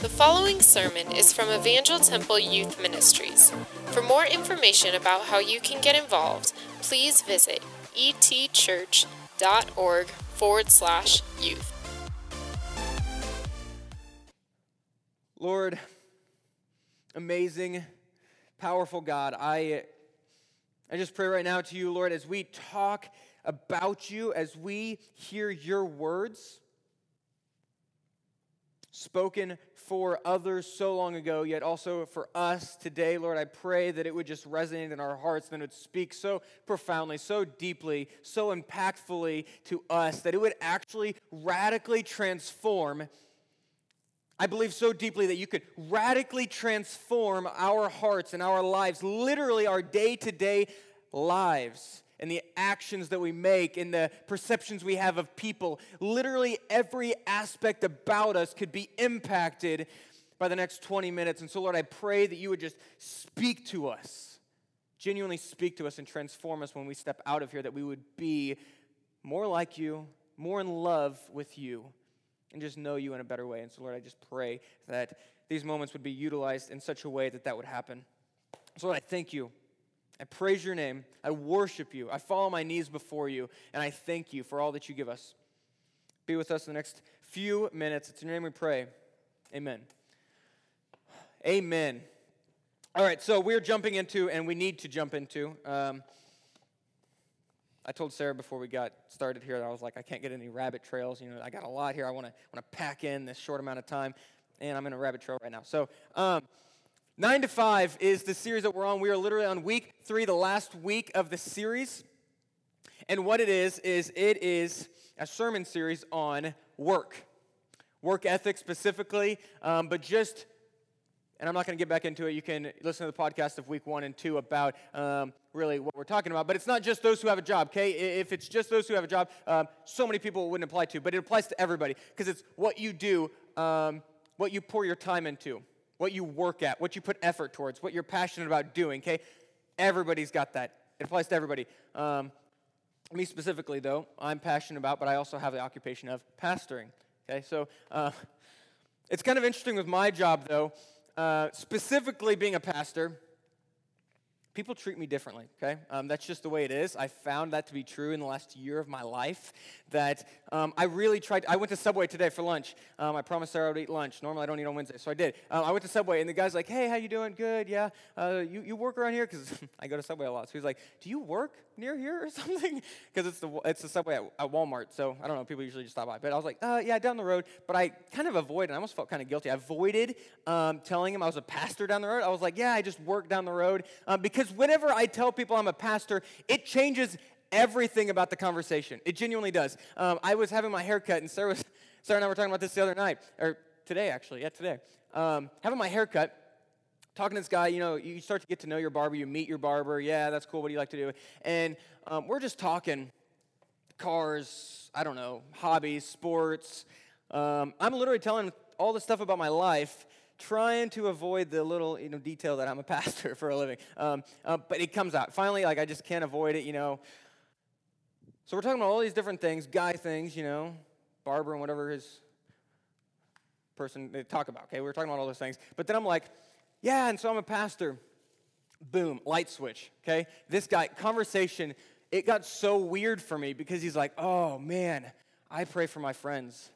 The following sermon is from Evangel Temple Youth Ministries. For more information about how you can get involved, please visit etchurch.org/youth. Lord, amazing, powerful God, I just pray right now to you, Lord, as we talk about you, as we hear your words spoken for others so long ago, yet also for us today, Lord, I pray that it would just resonate in our hearts, that it would speak so profoundly, so deeply, so impactfully to us, that it would actually radically transform. I believe so deeply that you could radically transform our hearts and our lives, literally our day-to-day lives and the actions that we make and the perceptions we have of people. Literally every aspect about us could be impacted by the next 20 minutes. And so, Lord, I pray that you would just speak to us, genuinely speak to us and transform us when we step out of here, that we would be more like you, more in love with you, and just know you in a better way. And so, Lord, I just pray that these moments would be utilized in such a way that would happen. So, Lord, I thank you. I praise your name. I worship you. I fall on my knees before you, and I thank you for all that you give us. Be with us in the next few minutes. It's in your name we pray. Amen. Amen. All right, so we're jumping into, and we need to jump into, I told Sarah before we got started here that I was like, I can't get any rabbit trails. You know, I got a lot here. I want to pack in this short amount of time, and I'm in a rabbit trail right now. So, 9 to 5 is the series that we're on. We are literally on week 3, the last week of the series. And what it is a sermon series on work ethics specifically, but just. And I'm not going to get back into it. You can listen to the podcast of week 1 and 2 about really what we're talking about. But it's not just those who have a job, okay? If it's just those who have a job, so many people wouldn't apply to. But it applies to everybody because it's what you do, what you pour your time into, what you work at, what you put effort towards, what you're passionate about doing, okay? Everybody's got that. It applies to everybody. Me specifically, though, I'm passionate about, but I also have the occupation of pastoring, okay? So it's kind of interesting with my job, though. Specifically being a pastor, people treat me differently, okay? That's just the way it is. I found that to be true in the last year of my life, that I really tried. I went to Subway today for lunch. I promised Sarah I would eat lunch. Normally, I don't eat on Wednesday, so I did. I went to Subway, and the guy's like, hey, how you doing? Good, yeah. You work around here? Because I go to Subway a lot. So he's like, do you work near here or something? Because it's the Subway at Walmart, so I don't know. People usually just stop by. But I was like, yeah, down the road. But I kind of avoided. I almost felt kind of guilty. I avoided telling him I was a pastor down the road. I was like, yeah, I just work down the road. Because whenever I tell people I'm a pastor, it changes everything about the conversation. It genuinely does. I was having my hair cut, and Sarah and I were talking about this the other night, or today, actually. Yeah, today. Having my hair cut, talking to this guy, you know, you start to get to know your barber. You meet your barber. Yeah, that's cool. What do you like to do? And we're just talking cars, I don't know, hobbies, sports. I'm literally telling all the stuff about my life, trying to avoid the little, you know, detail that I'm a pastor for a living. But it comes out. Finally, like, I just can't avoid it, you know. So we're talking about all these different things, guy things, you know, barber and whatever his person they talk about, okay? We're talking about all those things. But then I'm like, yeah, and so I'm a pastor. Boom, light switch, okay? This guy, conversation, it got so weird for me because he's like, oh, man, I pray for my friends.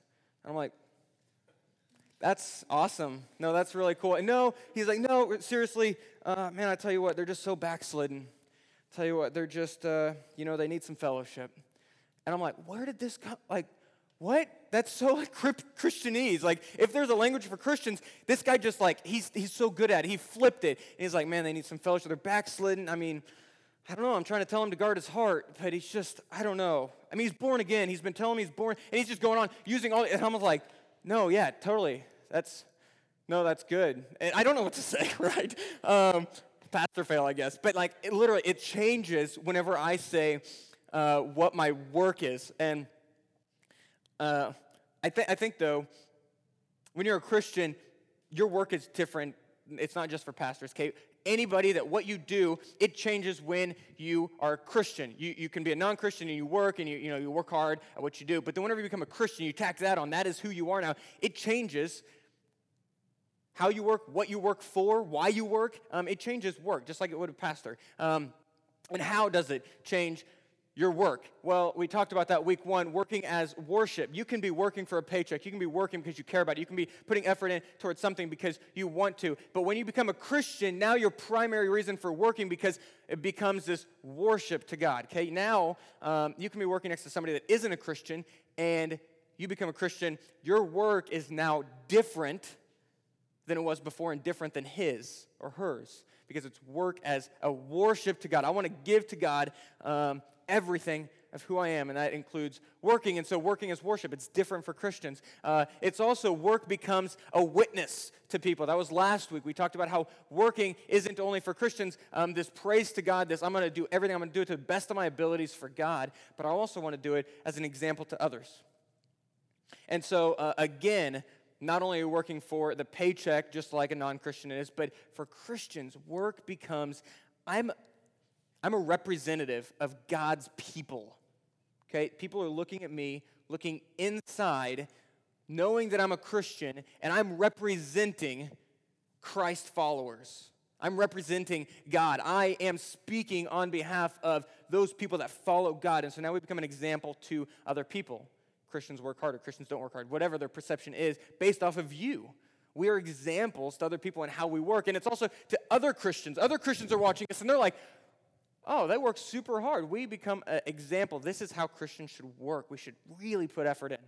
And I'm like, that's awesome. No, that's really cool. And no, he's like, no, seriously, man, I tell you what, they're just so backslidden. I tell you what, they're just, you know, they need some fellowship. And I'm like, where did this come, like, what? That's so like Christianese. Like, if there's a language for Christians, this guy just like, he's so good at it. He flipped it. And he's like, man, they need some fellowship. They're backslidden. I mean, I don't know. I'm trying to tell him to guard his heart, but he's just, I don't know. I mean, he's born again. He's been telling me he's born, and he's just going on using all, and I'm like, no, yeah, totally. That's good. And I don't know what to say, right? Pastor fail, I guess. But like, it changes whenever I say what my work is. And I think though, when you're a Christian, your work is different. It's not just for pastors, okay? Anybody that what you do, it changes when you are a Christian. You can be a non-Christian and you work and you work hard at what you do. But then whenever you become a Christian, you tack that on. That is who you are now. It changes How you work, what you work for, why you work, it changes work, just like it would a pastor. And how does it change your work? Well, we talked about that week one, working as worship. You can be working for a paycheck. You can be working because you care about it. You can be putting effort in towards something because you want to. But when you become a Christian, now your primary reason for working because it becomes this worship to God. Okay, now you can be working next to somebody that isn't a Christian, and you become a Christian. Your work is now different than it was before and different than his or hers because it's work as a worship to God. I want to give to God everything of who I am, and that includes working. And so working is worship. It's different for Christians. It's also work becomes a witness to people. That was last week. We talked about how working isn't only for Christians, this praise to God, this I'm going to do everything. I'm going to do it to the best of my abilities for God, but I also want to do it as an example to others. And so, again, not only are you working for the paycheck, just like a non-Christian is, but for Christians, work becomes, I'm a representative of God's people, okay? People are looking at me, looking inside, knowing that I'm a Christian, and I'm representing Christ followers. I'm representing God. I am speaking on behalf of those people that follow God, and so now we become an example to other people. Christians work hard or Christians don't work hard, whatever their perception is, based off of you. We are examples to other people in how we work, and it's also to other Christians. Other Christians are watching us, and they're like, oh, they work super hard. We become an example. This is how Christians should work. We should really put effort in.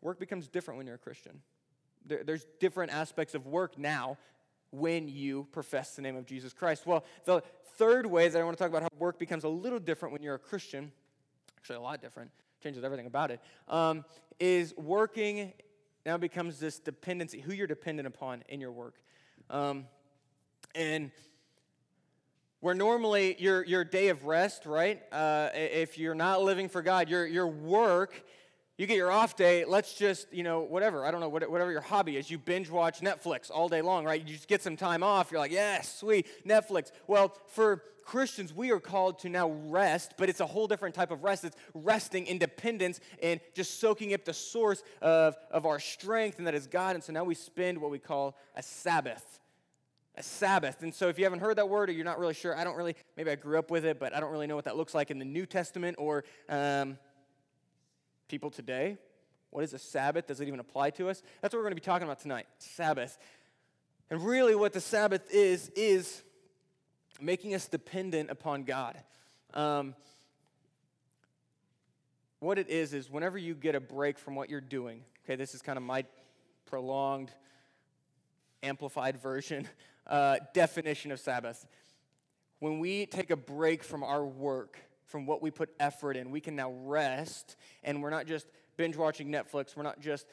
Work becomes different when you're a Christian. There's different aspects of work now when you profess the name of Jesus Christ. Well, the third way that I want to talk about how work becomes a little different when you're a Christian, actually a lot different, changes everything about it, is working now becomes this dependency, who you're dependent upon in your work. And where normally your day of rest, right, if you're not living for God, your work, you get your off day, let's just, whatever, I don't know, whatever your hobby is, you binge watch Netflix all day long, right? You just get some time off, you're like, yes, sweet, Netflix. Well, for Christians, we are called to now rest, but it's a whole different type of rest. It's resting in dependence and just soaking up the source of our strength, and that is God. And so now we spend what we call a Sabbath. A Sabbath. And so if you haven't heard that word or you're not really sure, maybe I grew up with it, but I don't really know what that looks like in the New Testament or people today. What is a Sabbath? Does it even apply to us? That's what we're going to be talking about tonight, Sabbath. And really what the Sabbath is making us dependent upon God. What it is whenever you get a break from what you're doing, okay, this is kind of my prolonged, amplified version, definition of Sabbath. When we take a break from our work, from what we put effort in, we can now rest, and we're not just binge watching Netflix, we're not just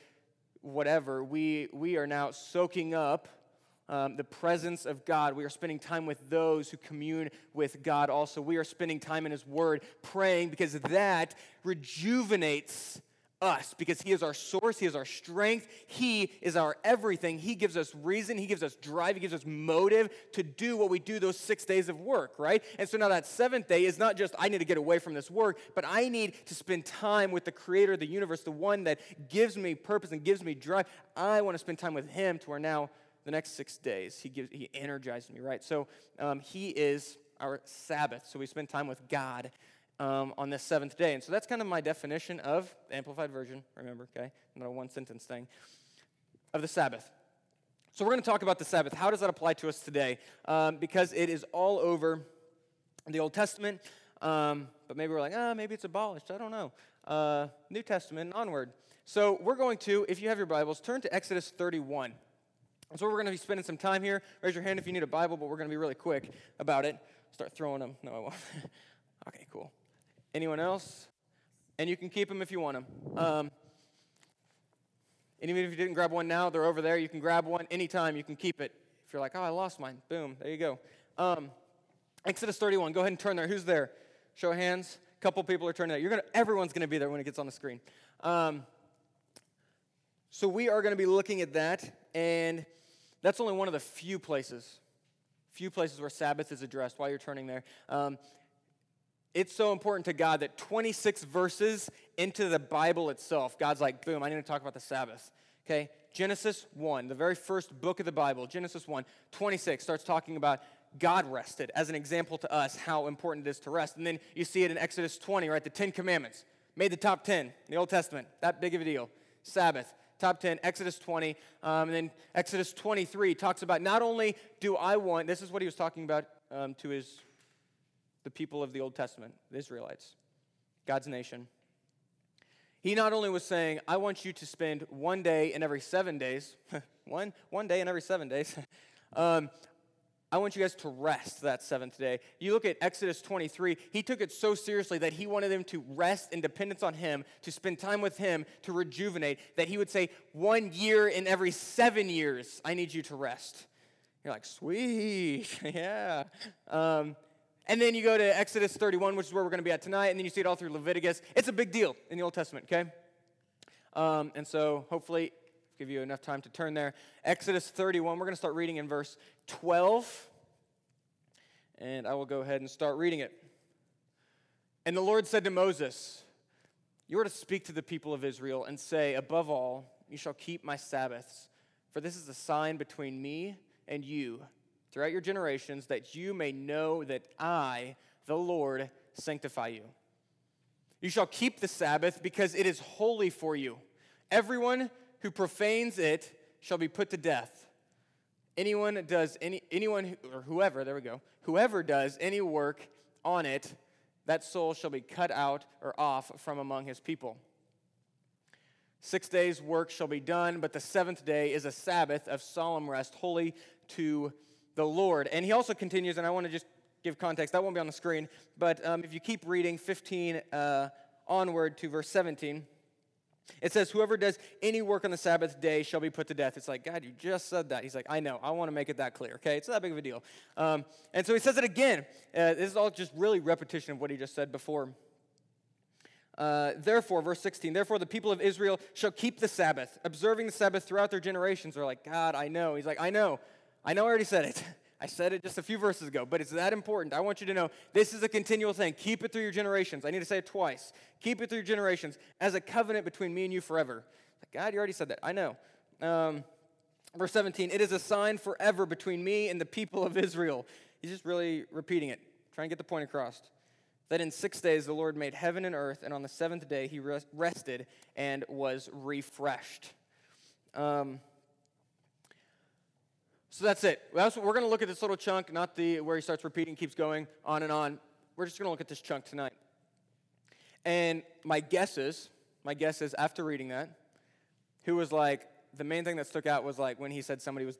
whatever, we are now soaking up the presence of God. We are spending time with those who commune with God also. We are spending time in His Word, praying, because that rejuvenates us, because He is our source, He is our strength, He is our everything. He gives us reason, He gives us drive, He gives us motive to do what we do those 6 days of work, right? And so now that seventh day is not just I need to get away from this work, but I need to spend time with the Creator of the universe, the one that gives me purpose and gives me drive. I want to spend time with Him to where now the next 6 days He energizes me, right? So He is our Sabbath, so we spend time with God on the seventh day. And so that's kind of my definition of, amplified version, remember, okay, not a one-sentence thing, of the Sabbath. So we're going to talk about the Sabbath. How does that apply to us today? Because it is all over the Old Testament, but maybe we're like, maybe it's abolished, I don't know. New Testament onward. So we're going to, if you have your Bibles, turn to Exodus 31. That's where we're going to be spending some time here. Raise your hand if you need a Bible, but we're going to be really quick about it. Start throwing them. No, I won't. Okay, cool. Anyone else? And you can keep them if you want them. And even if you didn't grab one now, they're over there. You can grab one anytime. You can keep it. If you're like, I lost mine. Boom, there you go. Exodus 31. Go ahead and turn there. Who's there? Show of hands. A couple people are turning there. Everyone's going to be there when it gets on the screen. So we are going to be looking at that, and that's only one of the few places where Sabbath is addressed. While you're turning there, it's so important to God that 26 verses into the Bible itself, God's like, boom, I need to talk about the Sabbath. Okay, Genesis 1, the very first book of the Bible, Genesis 1, 26, starts talking about God rested as an example to us how important it is to rest. And then you see it in Exodus 20, right? The Ten Commandments made the top 10 in the Old Testament. That big of a deal. Sabbath, top 10, Exodus 20. And then Exodus 23 talks about not only do I want, this is what he was talking about to the people of the Old Testament, the Israelites, God's nation. He not only was saying, I want you to spend one day in every 7 days, one day in every 7 days, I want you guys to rest that seventh day. You look at Exodus 23, he took it so seriously that he wanted them to rest in dependence on him, to spend time with him, to rejuvenate, that he would say, 1 year in every 7 years, I need you to rest. You're like, sweet, yeah. And then you go to Exodus 31, which is where we're going to be at tonight, and then you see it all through Leviticus. It's a big deal in the Old Testament, okay? And so hopefully give you enough time to turn there. Exodus 31, we're going to start reading in verse 12, and I will go ahead and start reading it. And the Lord said to Moses, you are to speak to the people of Israel and say, above all, you shall keep my Sabbaths, for this is a sign between me and you throughout your generations, that you may know that I, the Lord, sanctify you. You shall keep the Sabbath because it is holy for you. Everyone who profanes it shall be put to death. Whoever does any work on it, that soul shall be cut out or off from among his people. 6 days' work shall be done, but the seventh day is a Sabbath of solemn rest, holy to the Lord. And he also continues, and I want to just give context. That won't be on the screen, but if you keep reading 15 onward to verse 17, it says, whoever does any work on the Sabbath day shall be put to death. It's like, God, you just said that. He's like, I know. I want to make it that clear, okay? It's not that big of a deal. And so he says it again. This is all just really repetition of what he just said before. Therefore, verse 16, therefore the people of Israel shall keep the Sabbath, observing the Sabbath throughout their generations. They're like, God, I know. He's like, I know. I know I already said it. I said it just a few verses ago, but it's that important. I want you to know this is a continual thing. Keep it through your generations. I need to say it twice. Keep it through your generations as a covenant between me and you forever. Like, God, you already said that. I know. Verse 17, it is a sign forever between me and the people of Israel. He's just really repeating it, trying to get the point across. That in 6 days the Lord made heaven and earth, and on the seventh day he rested and was refreshed. So that's it. That's what we're going to look at, this little chunk, not the where he starts repeating, keeps going on and on. We're just going to look at this chunk tonight. And my guess is after reading that, who was like, the main thing that stuck out was like when he said somebody was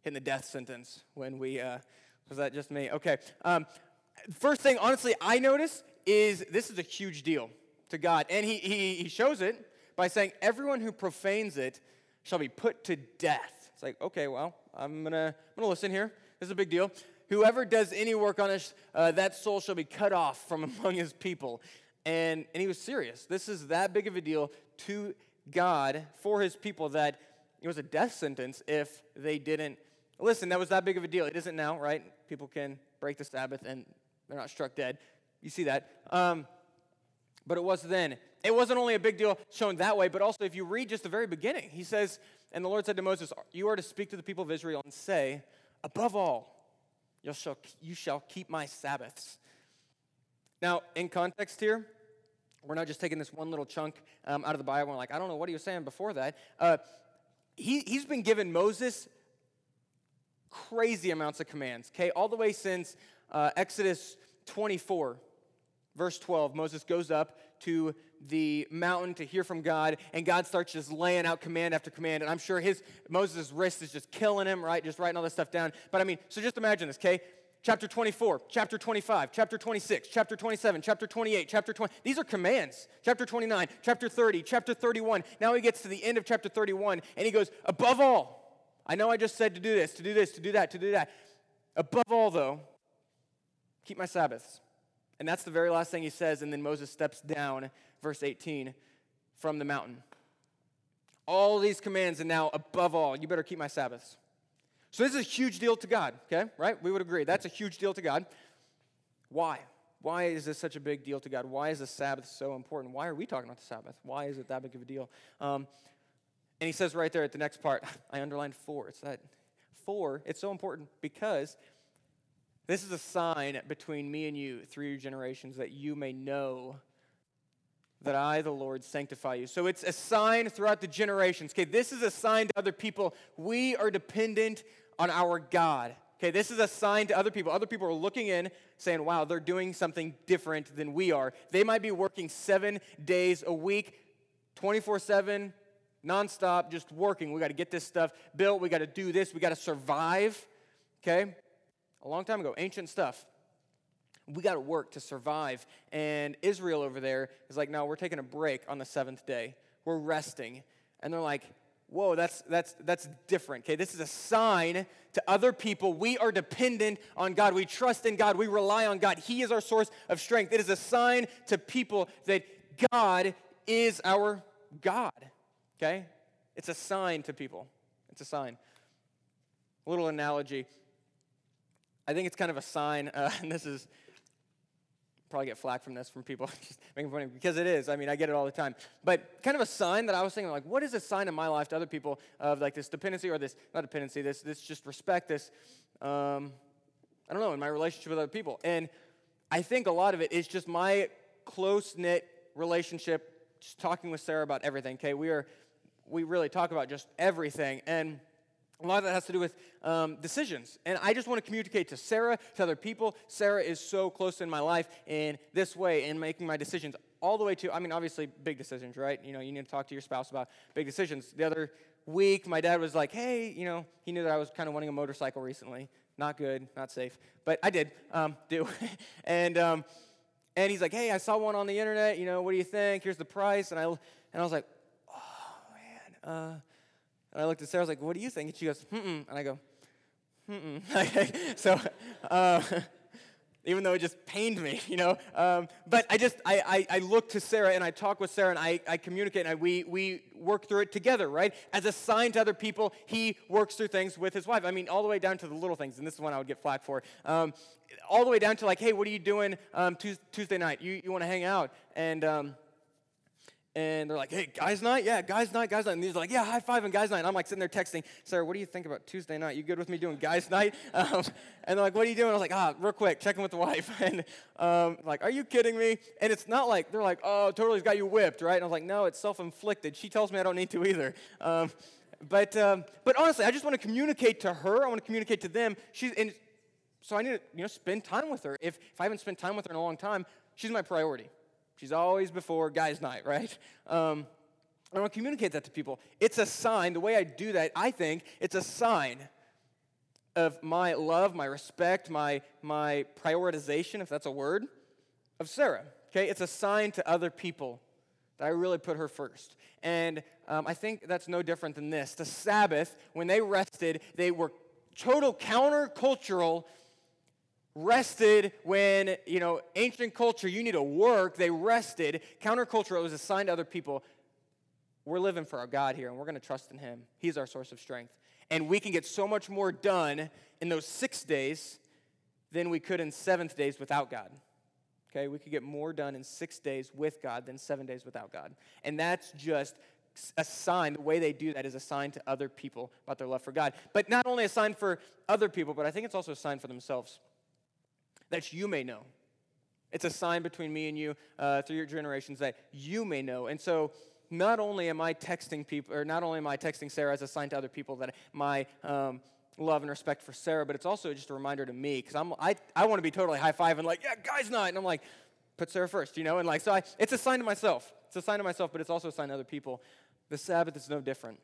hitting the death sentence when we, was that just me? Okay. First thing, honestly, I notice is this is a huge deal to God. And he shows it by saying everyone who profanes it shall be put to death. It's like, okay, well, I'm gonna listen here. This is a big deal. Whoever does any work on it, that soul shall be cut off from among his people. And he was serious. This is that big of a deal to God for his people that it was a death sentence if they didn't listen. That was that big of a deal. It isn't now, right? People can break the Sabbath and they're not struck dead. You see that. But it was then. It wasn't only a big deal shown that way, but also if you read just the very beginning, he says, and the Lord said to Moses, you are to speak to the people of Israel and say, above all, you shall keep my Sabbaths. Now, in context here, we're not just taking this one little chunk out of the Bible and like, I don't know what he was saying before that. He's been giving Moses crazy amounts of commands, okay? All the way since Exodus 24, verse 12, Moses goes up to the mountain to hear from God, and God starts just laying out command after command, and I'm sure Moses' wrist is just killing him, right, just writing all this stuff down. But I mean, so just imagine this, okay, chapter 24, chapter 25, chapter 26, chapter 27, chapter 28, chapter 20, these are commands, chapter 29, chapter 30, chapter 31, now he gets to the end of chapter 31, and he goes, above all, I know I just said to do this, to do this, to do that, to do that, above all though, keep my Sabbaths. And that's the very last thing he says, and then Moses steps down, verse 18, from the mountain. All these commands, and now above all, you better keep my Sabbaths. So this is a huge deal to God, okay, right? We would agree. That's a huge deal to God. Why? Why is this such a big deal to God? Why is the Sabbath so important? Why are we talking about the Sabbath? Why is it that big of a deal? And he says right there at the next part, I underlined four. It's that four. It's so important because this is a sign between me and you through your generations that you may know that I, the Lord, sanctify you. So it's a sign throughout the generations. Okay, this is a sign to other people. We are dependent on our God. Okay, this is a sign to other people. Other people are looking in, saying, wow, they're doing something different than we are. They might be working 7 days a week, 24/7, nonstop, just working. We got to get this stuff built. We got to do this. We got to survive. Okay, a long time ago, ancient stuff. We got to work to survive. And Israel over there is like, no, we're taking a break on the seventh day. We're resting. And they're like, whoa, that's different. Okay, this is a sign to other people. We are dependent on God. We trust in God. We rely on God. He is our source of strength. It is a sign to people that God is our God. Okay, it's a sign to people. It's a sign. A little analogy. I think it's kind of a sign, and this is probably get flack from this from people just making fun of me because it is. I mean, I get it all the time. But kind of a sign that I was thinking, like, what is a sign in my life to other people of like this dependency or this not dependency, this just respect, this I don't know, in my relationship with other people. And I think a lot of it is just my close-knit relationship, just talking with Sarah about everything. Okay, we really talk about just everything. And a lot of that has to do with decisions. And I just want to communicate to Sarah, to other people. Sarah is so close in my life in this way, in making my decisions all the way to, I mean, obviously, big decisions, right? You know, you need to talk to your spouse about big decisions. The other week, my dad was like, hey, you know, he knew that I was kind of wanting a motorcycle recently. Not good, not safe. But I did do. And he's like, hey, I saw one on the internet. You know, what do you think? Here's the price. And I was like, oh, man, and I looked at Sarah, I was like, what do you think? And she goes, mm-mm. And I go, mm-mm. So, even though it just pained me, you know. But I look to Sarah, and I talk with Sarah, and I communicate, and we work through it together, right? As a sign to other people, he works through things with his wife. I mean, all the way down to the little things, and this is one I would get flack for. All the way down to like, hey, what are you doing Tuesday night? You want to hang out? And they're like, hey, guys night. And these are like, yeah, high five and guys night. And I'm like sitting there texting, Sarah, what do you think about Tuesday night? You good with me doing guys night? And they're like, what are you doing? I was like, real quick, checking with the wife. And like, are you kidding me? And it's not like, they're like, oh, totally got you whipped, right? And I was like, no, it's self-inflicted. She tells me I don't need to either. But honestly, I just want to communicate to her. I want to communicate to them. So I need to, you know, spend time with her. If I haven't spent time with her in a long time, she's my priority. She's always before guys' night, right? I want to communicate that to people. It's a sign. The way I do that, I think, it's a sign of my love, my respect, my prioritization, if that's a word, of Sarah. Okay, it's a sign to other people that I really put her first. And I think that's no different than this. The Sabbath, when they rested, they were total countercultural. Rested when, you know, ancient culture, you need to work. They rested. Counterculture, it was a sign to other people. We're living for our God here, and we're going to trust in Him. He's our source of strength. And we can get so much more done in those 6 days than we could in 7 days without God. Okay, we could get more done in 6 days with God than 7 days without God. And that's just a sign. The way they do that is a sign to other people about their love for God. But not only a sign for other people, but I think it's also a sign for themselves, that you may know. It's a sign between me and you through your generations that you may know. And so not only am I texting people, or not only am I texting Sarah as a sign to other people that my love and respect for Sarah, but it's also just a reminder to me, because I want to be totally high-fiving, like, yeah, guys not. And I'm like, put Sarah first, you know? And like, so it's a sign to myself. It's a sign to myself, but it's also a sign to other people. The Sabbath is no different.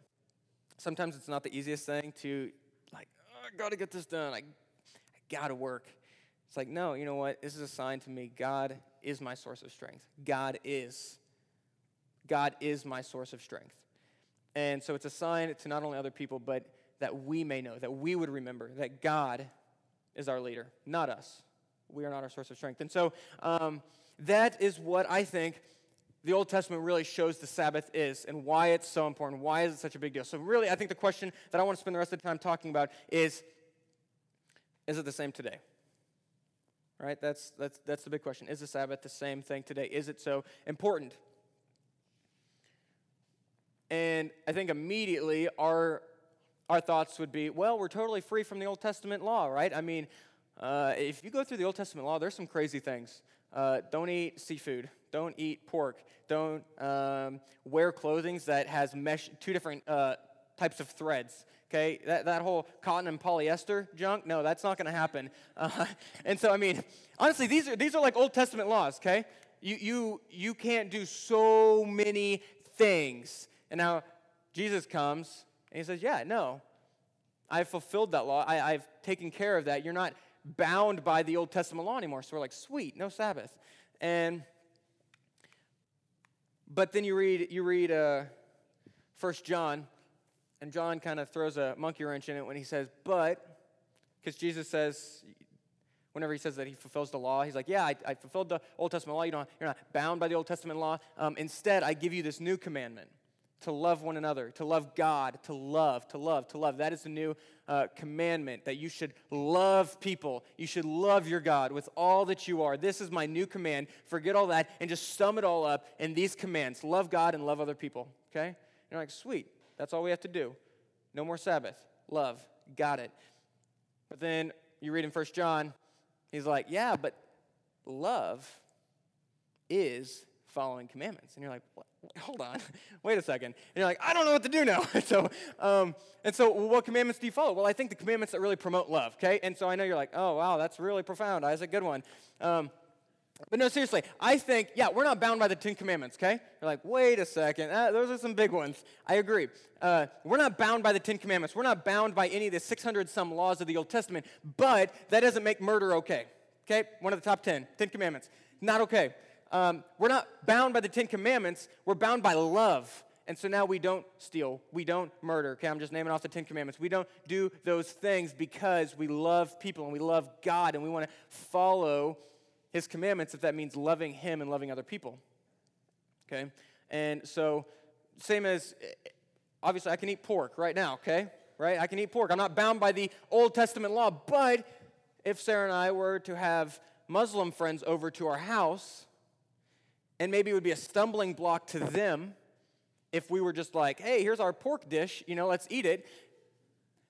Sometimes it's not the easiest thing to, like, oh, I got to get this done. I got to work. It's like, no, you know what? This is a sign to me. God is my source of strength. God is my source of strength. And so it's a sign to not only other people, but that we may know, that we would remember that God is our leader, not us. We are not our source of strength. And so that is what I think the Old Testament really shows the Sabbath is and why it's so important. Why is it such a big deal? So really, I think the question that I want to spend the rest of the time talking about is it the same today? Right, that's the big question. Is the Sabbath the same thing today? Is it so important? And I think immediately our thoughts would be, well, we're totally free from the Old Testament law, right? I mean, if you go through the Old Testament law, there's some crazy things. Don't eat seafood. Don't eat pork. Don't wear clothing that has mesh, two different types of threads, okay? That whole cotton and polyester junk, no, that's not going to happen. And so, I mean, honestly, these are like Old Testament laws, okay? You can't do so many things. And now Jesus comes, and he says, yeah, no, I've fulfilled that law. I've taken care of that. You're not bound by the Old Testament law anymore. So we're like, sweet, no Sabbath. But then you read 1 John, and John kind of throws a monkey wrench in it when he says, but, because Jesus says, whenever he says that he fulfills the law, he's like, yeah, I fulfilled the Old Testament law. You're not bound by the Old Testament law. Instead, I give you this new commandment, to love one another, to love God, to love. That is the new commandment, that you should love people. You should love your God with all that you are. This is my new command. Forget all that and just sum it all up in these commands. Love God and love other people, okay? And you're like, sweet, that's all we have to do. No more Sabbath. Love. Got it. But then you read in 1 John, he's like, yeah, but love is following commandments. And you're like, what? Hold on, wait a second. And you're like, I don't know what to do now. So what commandments do you follow? Well, I think the commandments that really promote love, okay? And so I know you're like, oh, wow, that's really profound. That's a good one. But no, seriously, I think, yeah, we're not bound by the Ten Commandments, okay? You're like, wait a second, those are some big ones. I agree. We're not bound by the Ten Commandments. We're not bound by any of the 600-some laws of the Old Testament, but that doesn't make murder okay, okay? One of the top 10 Commandments, not okay. We're not bound by the Ten Commandments. We're bound by love. And so now we don't steal. We don't murder. Okay, I'm just naming off the Ten Commandments. We don't do those things because we love people and we love God and we want to follow his commandments if that means loving him and loving other people. Okay? And so same as, obviously I can eat pork right now, okay? Right? I can eat pork. I'm not bound by the Old Testament law, but if Sarah and I were to have Muslim friends over to our house, and maybe it would be a stumbling block to them if we were just like, hey, here's our pork dish, let's eat it.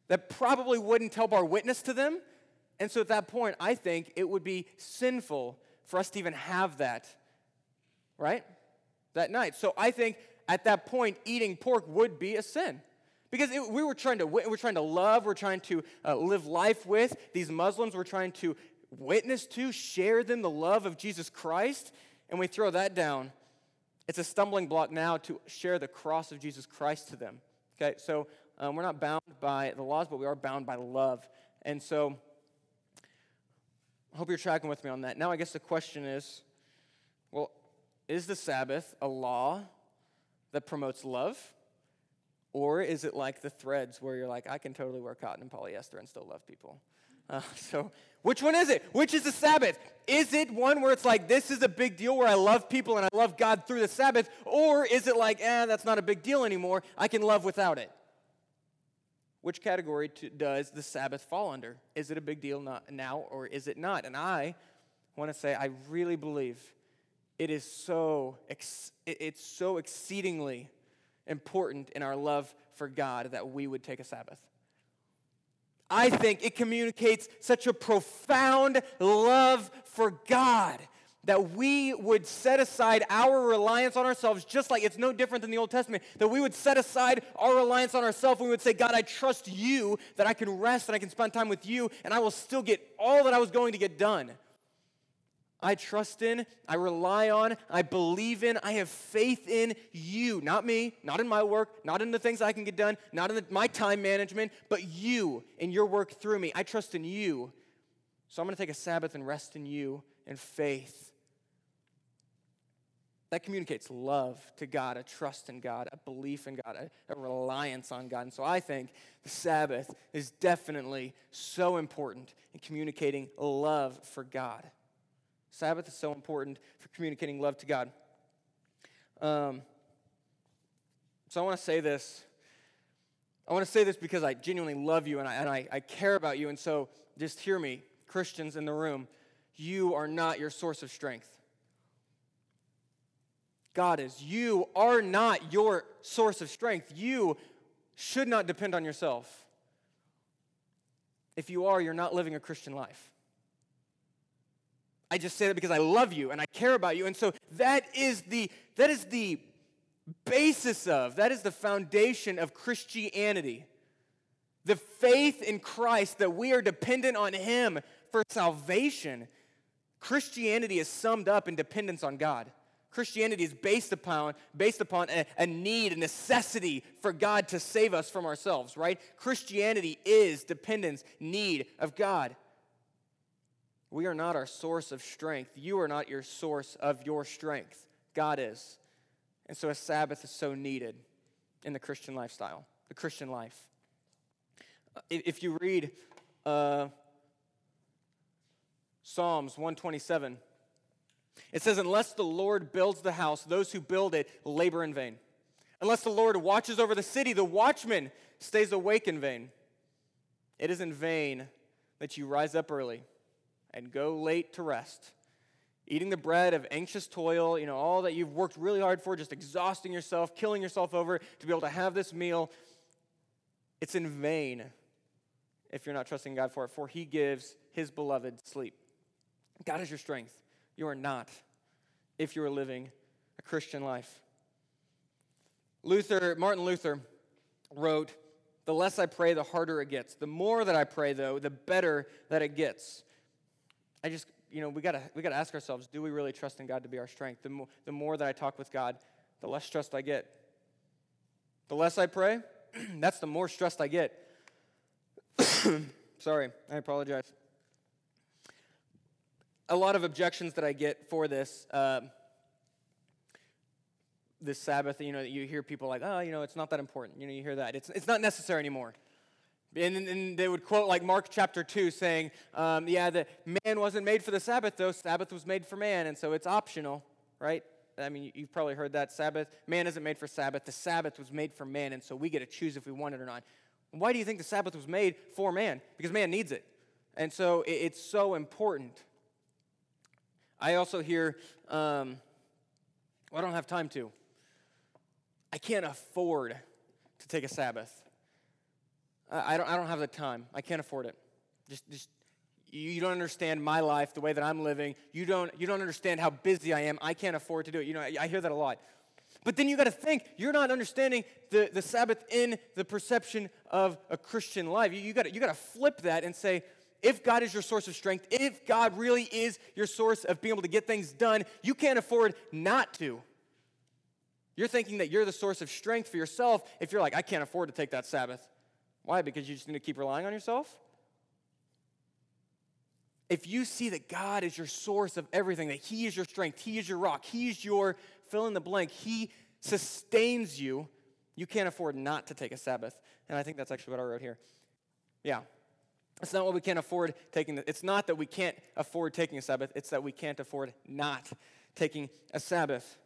That probably wouldn't help our witness to them. And so at that point, I think it would be sinful for us to even have that, right, that night. So I think at that point, eating pork would be a sin. Because we're trying to love, we're trying to live life with these Muslims, we're trying to witness to, share them the love of Jesus Christ. And we throw that down. It's a stumbling block now to share the cross of Jesus Christ to them. Okay, so we're not bound by the laws, but we are bound by love. And so I hope you're tracking with me on that. Now I guess the question is, well, is the Sabbath a law that promotes love? Or is it like the threads where you're like, I can totally wear cotton and polyester and still love people? So which one is it? Which is the Sabbath? Is it one where it's like, this is a big deal where I love people and I love God through the Sabbath? Or is it like, that's not a big deal anymore. I can love without it. Which category does the Sabbath fall under? Is it a big deal now or is it not? And I want to say I really believe it is it's so exceedingly important in our love for God that we would take a Sabbath. I think it communicates such a profound love for God that we would set aside our reliance on ourselves, just like it's no different than the Old Testament, that we would set aside our reliance on ourselves. We would say, God, I trust you that I can rest and I can spend time with you and I will still get all that I was going to get done. I trust in, I rely on, I believe in, I have faith in you. Not me, not in my work, not in the things I can get done, not in my time management, but you and your work through me. I trust in you. So I'm going to take a Sabbath and rest in you in faith. That communicates love to God, a trust in God, a belief in God, a reliance on God. And so I think the Sabbath is definitely so important in communicating love for God. Sabbath is so important for communicating love to God. So I want to say this. I want to say this because I genuinely love you and I care about you. And so just hear me, Christians in the room, you are not your source of strength. God is. You are not your source of strength. You should not depend on yourself. If you are, you're not living a Christian life. I just say that because I love you and I care about you. And so that is the basis of, that is the foundation of Christianity. The faith in Christ that we are dependent on Him for salvation. Christianity is summed up in dependence on God. Christianity is based upon a need, a necessity for God to save us from ourselves, right? Christianity is dependence, need of God. We are not our source of strength. You are not your source of your strength. God is. And so a Sabbath is so needed in the Christian lifestyle, the Christian life. If you read Psalms 127, it says, "Unless the Lord builds the house, those who build it labor in vain. Unless the Lord watches over the city, the watchman stays awake in vain. It is in vain that you rise up early and go late to rest, eating the bread of anxious toil," all that you've worked really hard for, just exhausting yourself, killing yourself over to be able to have this meal. It's in vain if you're not trusting God for it, for He gives His beloved sleep. God is your strength. You are not, if you are living a Christian life. Martin Luther wrote, "The less I pray, the harder it gets. The more that I pray, though, the better that it gets." I just, we gotta ask ourselves, do we really trust in God to be our strength? The more that I talk with God, the less stressed I get. The less I pray, that's the more stressed I get. Sorry, I apologize. A lot of objections that I get for this this Sabbath, that you hear people like, it's not that important. You hear that. It's not necessary anymore. And they would quote like Mark chapter 2 saying, the man wasn't made for the Sabbath, though. Sabbath was made for man, and so it's optional, right? I mean, you've probably heard that. Sabbath, man isn't made for Sabbath. The Sabbath was made for man, and so we get to choose if we want it or not. Why do you think the Sabbath was made for man? Because man needs it. And so it's so important. I also hear, I don't have time to. I can't afford to take a Sabbath. I don't have the time. I can't afford it. Just you don't understand my life, the way that I'm living. You don't understand how busy I am. I can't afford to do it. I hear that a lot. But then you got to think, you're not understanding the Sabbath in the perception of a Christian life. You got to flip that and say, if God is your source of strength, if God really is your source of being able to get things done, you can't afford not to. You're thinking that you're the source of strength for yourself if you're like, I can't afford to take that Sabbath. Why? Because you just need to keep relying on yourself? If you see that God is your source of everything, that He is your strength, He is your rock, He is your fill in the blank, He sustains you, you can't afford not to take a Sabbath. And I think that's actually what I wrote here. Yeah. It's not what we can't afford taking. It's not that we can't afford taking a Sabbath. It's that we can't afford not taking a Sabbath.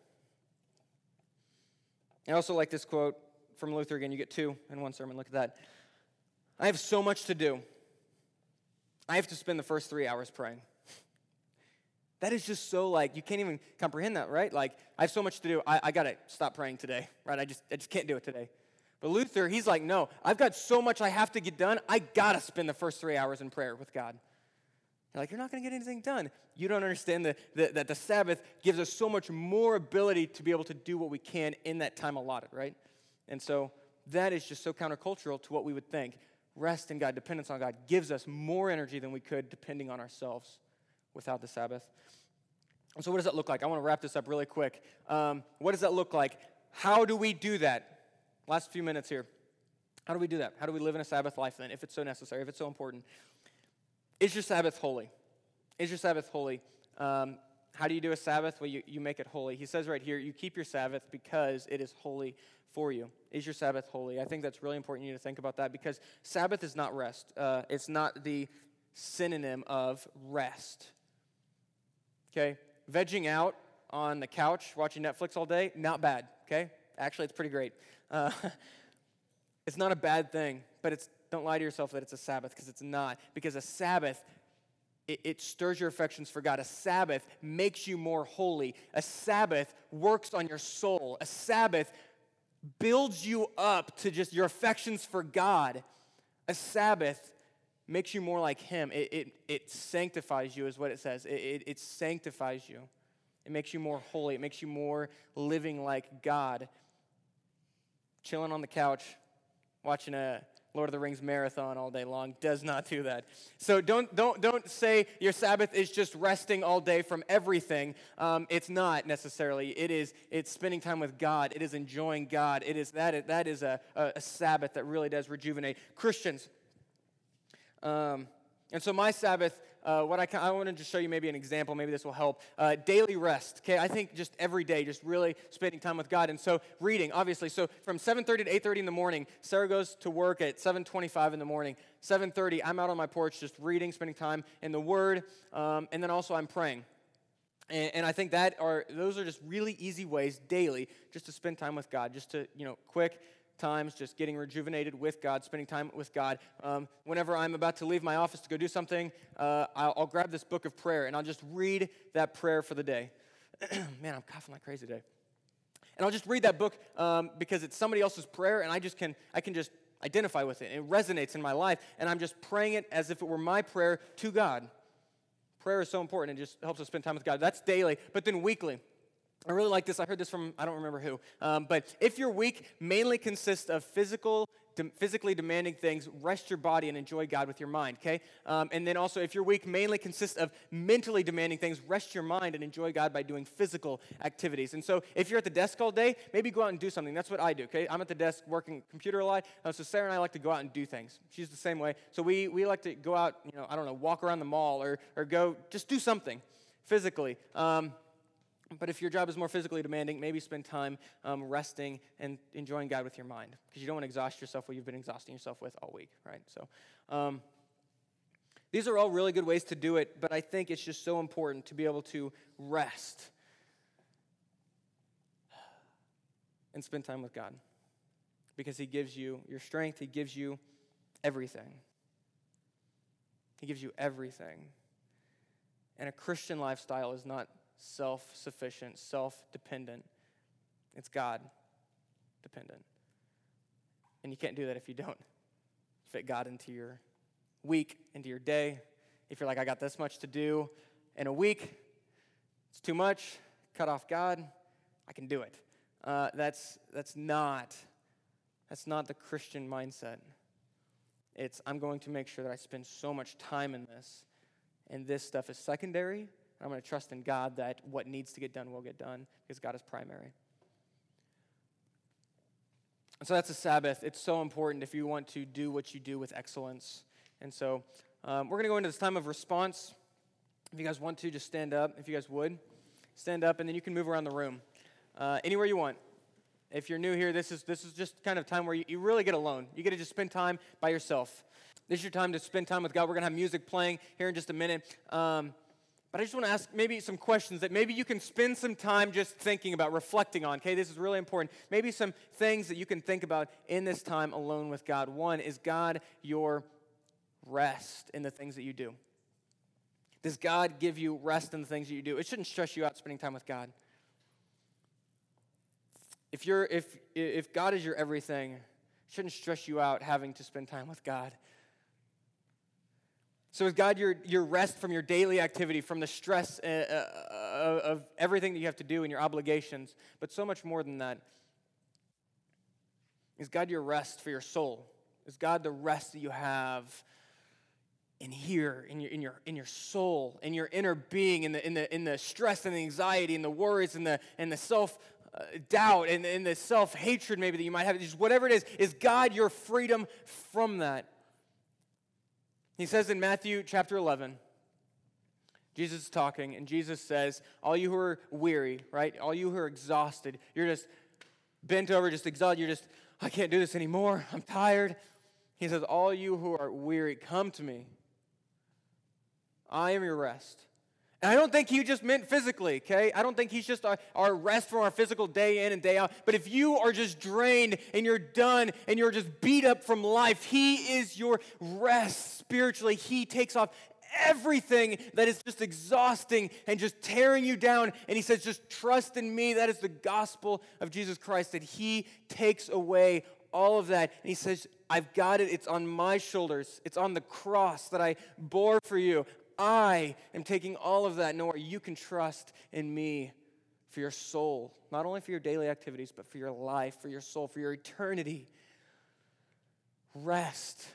I also like this quote from Luther again. You get two in one sermon. Look at that. "I have so much to do. I have to spend the first 3 hours praying." That is just so you can't even comprehend that, right? I have so much to do. I got to stop praying today, right? I just can't do it today. But Luther, he's like, no, I've got so much I have to get done. I got to spend the first 3 hours in prayer with God. You're not going to get anything done. You don't understand that the Sabbath gives us so much more ability to be able to do what we can in that time allotted, right? And so that is just so countercultural to what we would think. Rest in God, dependence on God, gives us more energy than we could depending on ourselves without the Sabbath. And so what does that look like? I want to wrap this up really quick. What does that look like? How do we do that? Last few minutes here. How do we do that? How do we live in a Sabbath life then, if it's so necessary, if it's so important? Is your Sabbath holy? Is your Sabbath holy? How do you do a Sabbath? Well, you make it holy. He says right here, you keep your Sabbath because it is holy for you. Is your Sabbath holy? I think that's really important you to think about that because Sabbath is not rest. It's not the synonym of rest. Okay? Vegging out on the couch, watching Netflix all day, not bad. Okay? Actually, it's pretty great. It's not a bad thing, but don't lie to yourself that it's a Sabbath because it's not. Because a Sabbath It stirs your affections for God. A Sabbath makes you more holy. A Sabbath works on your soul. A Sabbath builds you up to just your affections for God. A Sabbath makes you more like Him. It sanctifies you is what it says. It sanctifies you. It makes you more holy. It makes you more living like God. Chilling on the couch, watching a Lord of the Rings marathon all day long does not do that. So don't say your Sabbath is just resting all day from everything. It's not necessarily. It's spending time with God. It is enjoying God. That is a Sabbath that really does rejuvenate Christians. And so my Sabbath, I wanted to show you maybe an example. Maybe this will help. Daily rest. Okay, I think just every day, just really spending time with God. And so reading, obviously. So from 7:30 to 8:30 in the morning, Sarah goes to work at 7:25 in the morning. 7:30, I'm out on my porch just reading, spending time in the Word, and then also I'm praying. And I think those are just really easy ways daily just to spend time with God, just to, quick times, just getting rejuvenated with God, spending time with God. Whenever I'm about to leave my office to go do something, I'll grab this book of prayer, and I'll just read that prayer for the day. Man, I'm coughing like crazy today. And I'll just read that book because it's somebody else's prayer, and I can just identify with it. It resonates in my life, and I'm just praying it as if it were my prayer to God. Prayer is so important. It just helps us spend time with God. That's daily, but then weekly. I really like this. I heard this from, I don't remember who. But if your week mainly consists of physically demanding things, rest your body and enjoy God with your mind, okay? And then also, if your week mainly consists of mentally demanding things, rest your mind and enjoy God by doing physical activities. And so if you're at the desk all day, maybe go out and do something. That's what I do, okay? I'm at the desk working computer a lot, so Sarah and I like to go out and do things. She's the same way. So we like to go out, walk around the mall or go just do something physically. But if your job is more physically demanding, maybe spend time resting and enjoying God with your mind, because you don't want to exhaust yourself what you've been exhausting yourself with all week, right? So these are all really good ways to do it, but I think it's just so important to be able to rest and spend time with God, because He gives you your strength. He gives you everything. He gives you everything. And a Christian lifestyle is not self-sufficient, self-dependent. It's God-dependent. And you can't do that if you don't fit God into your week, into your day. If you're like, I got this much to do in a week, it's too much, cut off God, I can do it. That's not the Christian mindset. It's, I'm going to make sure that I spend so much time in this, and this stuff is secondary. I'm going to trust in God that what needs to get done will get done, because God is primary. And so that's the Sabbath. It's so important if you want to do what you do with excellence. And so we're going to go into this time of response. If you guys want to, just stand up. If you guys would, stand up, and then you can move around the room anywhere you want. If you're new here, this is just kind of time where you really get alone. You get to just spend time by yourself. This is your time to spend time with God. We're going to have music playing here in just a minute. But I just want to ask maybe some questions that maybe you can spend some time just thinking about, reflecting on, okay? This is really important. Maybe some things that you can think about in this time alone with God. One, is God your rest in the things that you do? Does God give you rest in the things that you do? It shouldn't stress you out spending time with God. If God is your everything, it shouldn't stress you out having to spend time with God. So is God your rest from your daily activity, from the stress of everything that you have to do and your obligations? But so much more than that, is God your rest for your soul? Is God the rest that you have in here, in your soul, in your inner being, in the stress and the anxiety and the worries and the self doubt and the self hatred maybe that you might have? Just whatever it is God your freedom from that? He says in Matthew chapter 11, Jesus is talking, and Jesus says, all you who are weary, right, all you who are exhausted, you're just bent over, just exhausted, you're just, I can't do this anymore, I'm tired. He says, all you who are weary, come to me. I am your rest. And I don't think He just meant physically, okay? I don't think He's just our rest from our physical day in and day out. But if you are just drained and you're done and you're just beat up from life, He is your rest spiritually. He takes off everything that is just exhausting and just tearing you down. And he says, just trust in me. That is the gospel of Jesus Christ, that he takes away all of that. And he says, I've got it. It's on my shoulders. It's on the cross that I bore for you. I am taking all of that. Nowhere you can trust in me for your soul, not only for your daily activities, but for your life, for your soul, for your eternity. Rest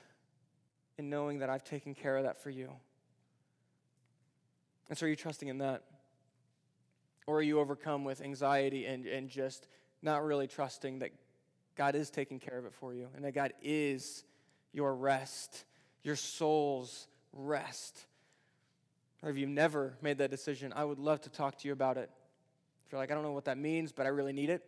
in knowing that I've taken care of that for you. And so are you trusting in that? Or are you overcome with anxiety and just not really trusting that God is taking care of it for you and that God is your rest, your soul's rest? Or if you've never made that decision, I would love to talk to you about it. If you're like, I don't know what that means, but I really need it.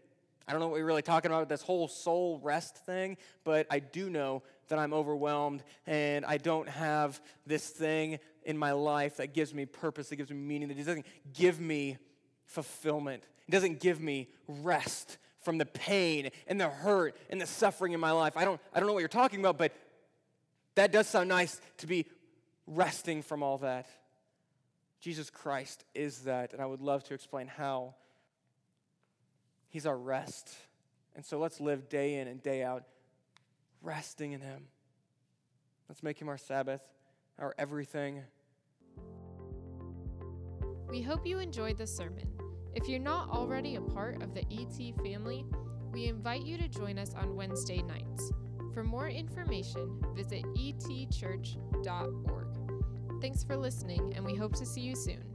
I don't know what we're really talking about with this whole soul rest thing, but I do know that I'm overwhelmed and I don't have this thing in my life that gives me purpose, that gives me meaning, that doesn't give me fulfillment. It doesn't give me rest from the pain and the hurt and the suffering in my life. I don't know what you're talking about, but that does sound nice to be resting from all that. Jesus Christ is that, and I would love to explain how. He's our rest. And so let's live day in and day out resting in him. Let's make him our Sabbath, our everything. We hope you enjoyed this sermon. If you're not already a part of the ET family, we invite you to join us on Wednesday nights. For more information, visit etchurch.org. Thanks for listening, and we hope to see you soon.